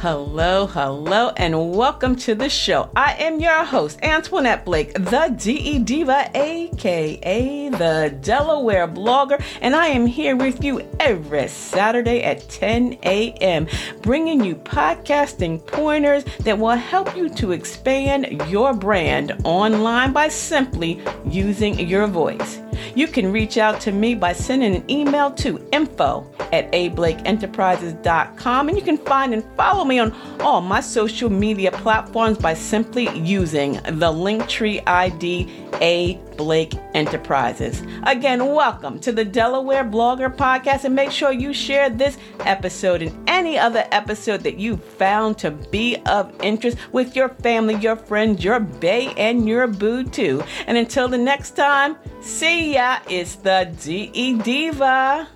Hello, and welcome to the show. I am your host, Antoinette Blake, the DE Diva, aka the Delaware Blogger, and I am here with you every Saturday at 10 a.m., bringing you podcasting pointers that will help you to expand your brand online by simply using your voice. You can reach out to me by sending an email to info@ablakeenterprises.com, and you can find and follow me on all my social media platforms by simply using the Linktree ID A Blake Enterprises. Again, welcome to the Delaware Blogger Podcast, and make sure you share this episode and any other episode that you found to be of interest with your family, your friends, your bae, and your boo too. And until the next time, see ya. It's the DE Diva.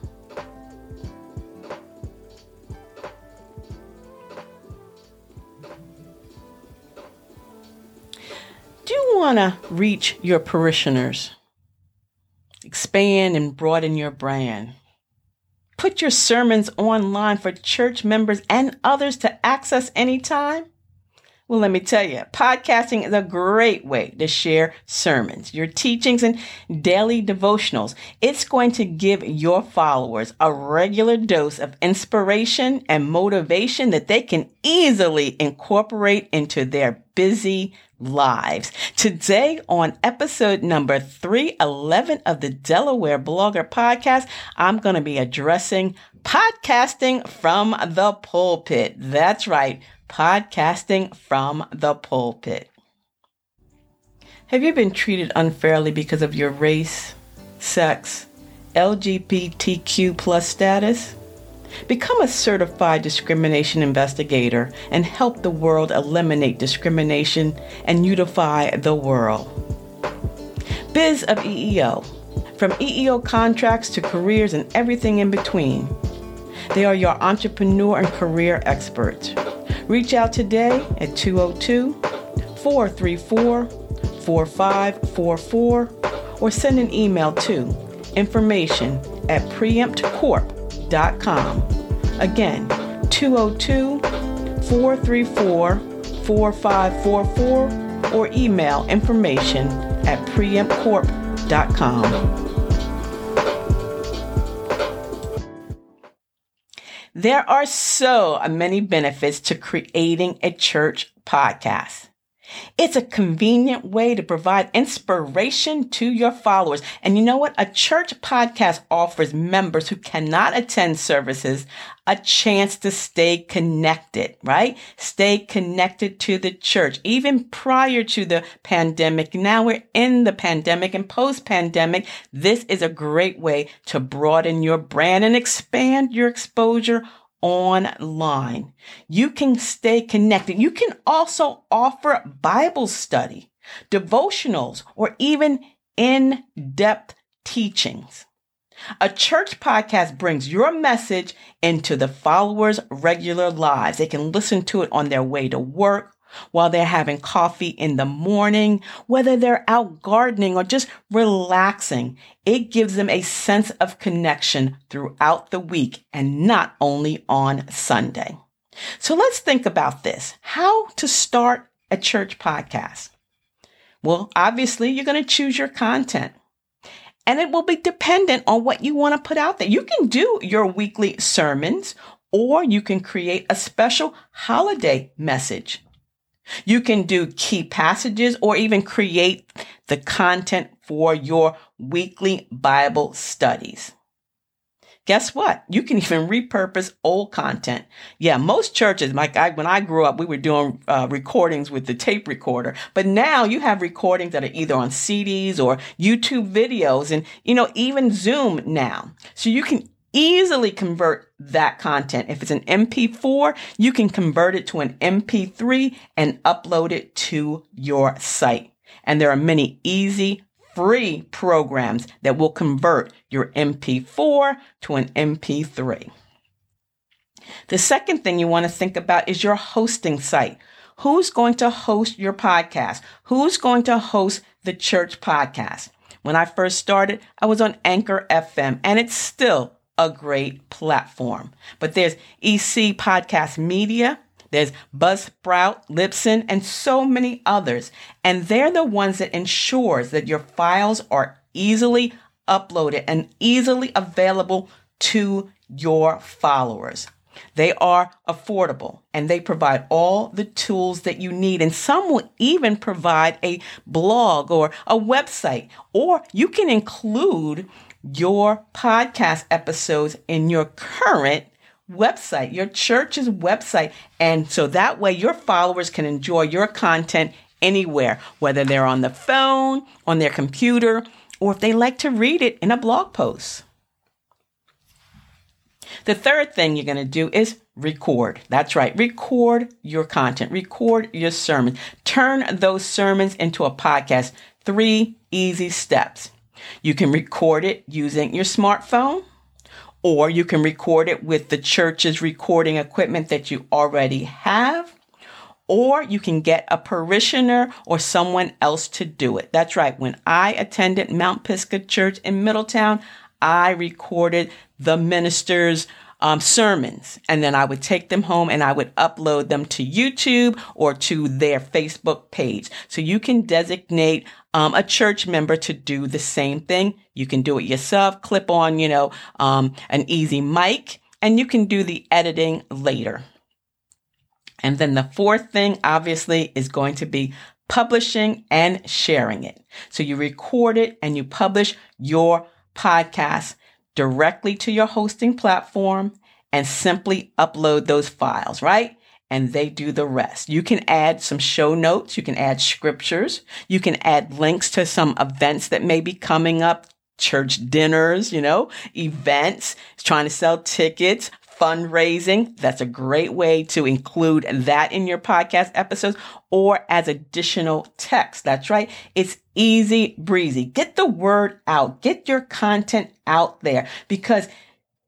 Do you want to reach your parishioners? Expand and broaden your brand. Put your sermons online for church members and others to access anytime? Well, let me tell you, podcasting is a great way to share sermons, your teachings, and daily devotionals. It's going to give your followers a regular dose of inspiration and motivation that they can easily incorporate into their busy lives. Today on episode number 311 of the Delaware Blogger Podcast, I'm going to be addressing podcasting from the pulpit. That's right. Podcasting from the pulpit. Have you been treated unfairly because of your race, sex, LGBTQ plus status? Become a certified discrimination investigator and help the world eliminate discrimination and unify the world. Biz of EEO, from EEO contracts to careers and everything in between. They are your entrepreneur and career experts. Reach out today at 202-434-4544 or send an email to information@preemptcorp.com. Again, 202-434-4544 or email information@preemptcorp.com. There are so many benefits to creating a church podcast. It's a convenient way to provide inspiration to your followers. And you know what? A church podcast offers members who cannot attend services a chance to stay connected, right? Stay connected to the church. Even prior to the pandemic, now we're in the pandemic and post-pandemic, this is a great way to broaden your brand and expand your exposure online. You can stay connected. You can also offer Bible study, devotionals, or even in-depth teachings. A church podcast brings your message into the followers' regular lives. They can listen to it on their way to work, while they're having coffee in the morning, whether they're out gardening or just relaxing. It gives them a sense of connection throughout the week and not only on Sunday. So let's think about this. How to start a church podcast? Well, obviously, you're going to choose your content. And it will be dependent on what you want to put out there. You can do your weekly sermons, or you can create a special holiday message. You can do key passages or even create the content for your weekly Bible studies. Guess what? You can even repurpose old content. Yeah, most churches, when I grew up, we were doing recordings with the tape recorder. But now you have recordings that are either on CDs or YouTube videos and, even Zoom now. So you can easily convert that content. If it's an MP4, you can convert it to an MP3 and upload it to your site. And there are many easy, free programs that will convert your MP4 to an MP3. The second thing you want to think about is your hosting site. Who's going to host your podcast? Who's going to host the church podcast? When I first started, I was on Anchor FM, and it's still a great platform. But there's EC Podcast Media, There's Buzzsprout, Libsyn, and so many others. And they're the ones that ensures that your files are easily uploaded and easily available to your followers. They are affordable and they provide all the tools that you need. And some will even provide a blog or a website, or you can include your podcast episodes in your current website, your church's website. And so that way your followers can enjoy your content anywhere, whether they're on the phone, on their computer, or if they like to read it in a blog post. The third thing you're going to do is record. That's right. Record your content. Record your sermon. Turn those sermons into a podcast. 3 easy steps. You can record it using your smartphone, or you can record it with the church's recording equipment that you already have, or you can get a parishioner or someone else to do it. That's right. When I attended Mount Pisgah Church in Middletown, I recorded the minister's sermons, and then I would take them home and I would upload them to YouTube or to their Facebook page. So you can designate a church member to do the same thing. You can do it yourself, clip on, an easy mic, and you can do the editing later. And then the fourth thing, obviously, is going to be publishing and sharing it. So you record it and you publish your podcast directly to your hosting platform and simply upload those files, right? And they do the rest. You can add some show notes. You can add scriptures. You can add links to some events that may be coming up, church dinners, events, trying to sell tickets, fundraising. That's a great way to include that in your podcast episodes or as additional text. That's right. It's easy breezy. Get the word out. Get your content out there, because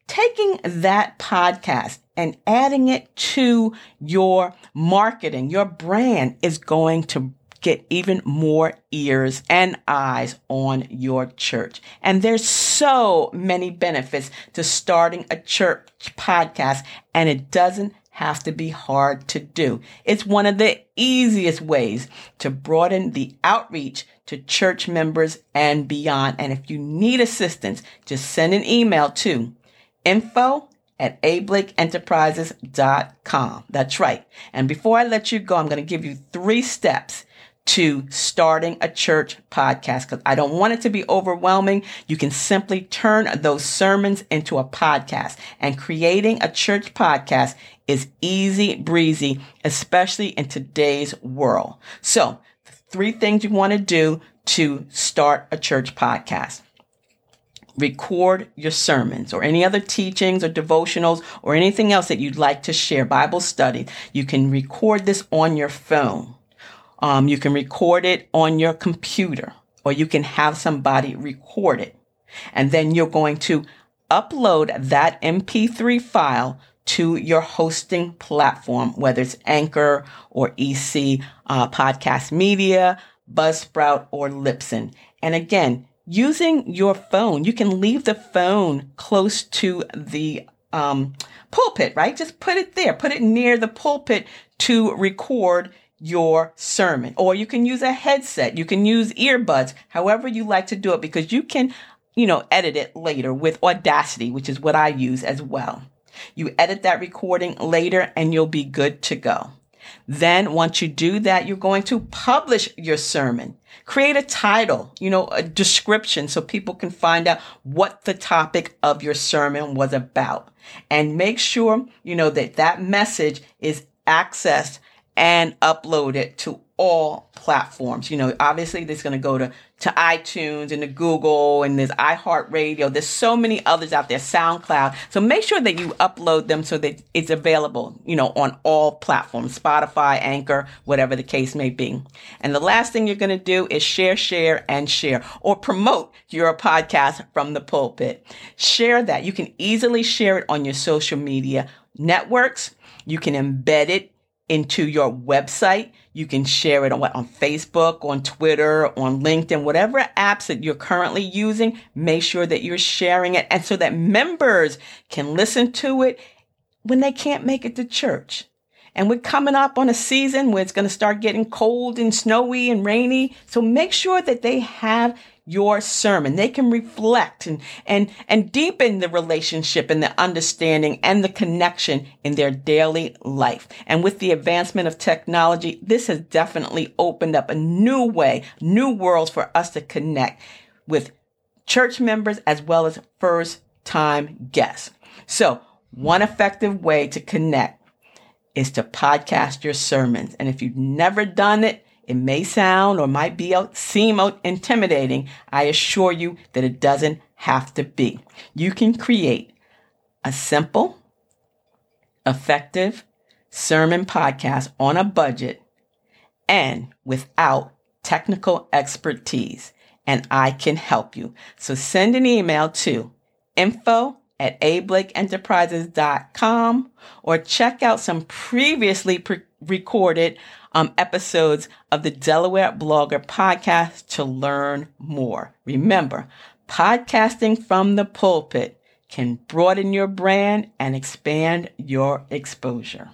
taking that podcast and adding it to your marketing, your brand, is going to get even more ears and eyes on your church. And there's so many benefits to starting a church podcast, and it doesn't have to be hard to do. It's one of the easiest ways to broaden the outreach to church members and beyond. And if you need assistance, just send an email to info@ablakeenterprises.com. That's right. And before I let you go, I'm going to give you 3 steps to starting a church podcast, because I don't want it to be overwhelming. You can simply turn those sermons into a podcast, and creating a church podcast is easy breezy, especially in today's world. So 3 things you want to do to start a church podcast. Record your sermons or any other teachings or devotionals or anything else that you'd like to share, Bible study. You can record this on your phone. You can record it on your computer, or you can have somebody record it. And then you're going to upload that MP3 file to your hosting platform, whether it's Anchor or EC Podcast Media, Buzzsprout, or Libsyn. And again, using your phone, you can leave the phone close to the pulpit, right? Just put it there, put it near the pulpit to record your sermon. Or you can use a headset, you can use earbuds, however you like to do it, because you can, edit it later with Audacity, which is what I use as well. You edit that recording later and you'll be good to go. Then once you do that, you're going to publish your sermon. Create a title, a description, so people can find out what the topic of your sermon was about. And make sure, that message is accessed and uploaded to all platforms. Obviously it's going to go to iTunes and to Google, and there's iHeartRadio. There's so many others out there, SoundCloud. So make sure that you upload them so that it's available, on all platforms, Spotify, Anchor, whatever the case may be. And the last thing you're going to do is share, and share, or promote your podcast from the pulpit. Share that. You can easily share it on your social media networks. You can embed it into your website. You can share it on Facebook, on Twitter, on LinkedIn, whatever apps that you're currently using. Make sure that you're sharing it, and so that members can listen to it when they can't make it to church. And we're coming up on a season where it's going to start getting cold and snowy and rainy. So make sure that they have your sermon. They can reflect and deepen the relationship and the understanding and the connection in their daily life. And with the advancement of technology, this has definitely opened up a new way, new worlds for us to connect with church members as well as first-time guests. So one effective way to connect is to podcast your sermons. And if you've never done it, it may sound or might be seem intimidating. I assure you that it doesn't have to be. You can create a simple, effective sermon podcast on a budget and without technical expertise. And I can help you. So send an email to info@ablakeenterprises.com or check out some previously recorded episodes of the Delaware Blogger Podcast to learn more. Remember, podcasting from the pulpit can broaden your brand and expand your exposure.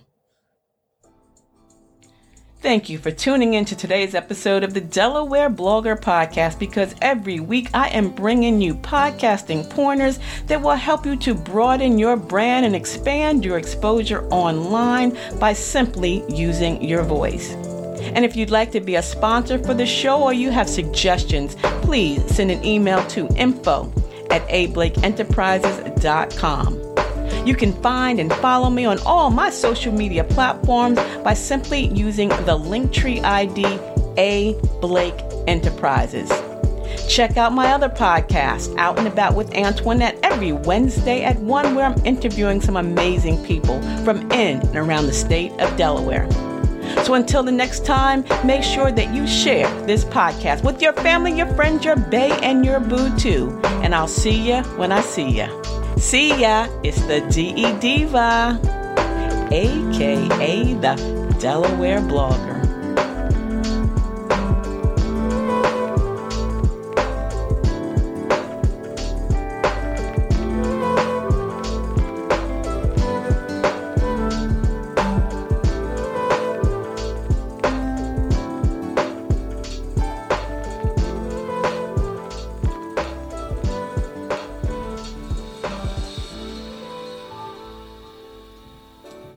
Thank you for tuning in to today's episode of the Delaware Blogger Podcast, because every week I am bringing you podcasting pointers that will help you to broaden your brand and expand your exposure online by simply using your voice. And if you'd like to be a sponsor for the show or you have suggestions, please send an email to info@ablakeenterprises.com. You can find and follow me on all my social media platforms by simply using the Linktree ID A Blake Enterprises. Check out my other podcast, Out and About with Antoinette, every Wednesday at 1, where I'm interviewing some amazing people from in and around the state of Delaware. So until the next time, make sure that you share this podcast with your family, your friends, your bae, and your boo too. And I'll see ya when I see ya. See ya, it's the DE Diva, a.k.a. the Delaware Blogger.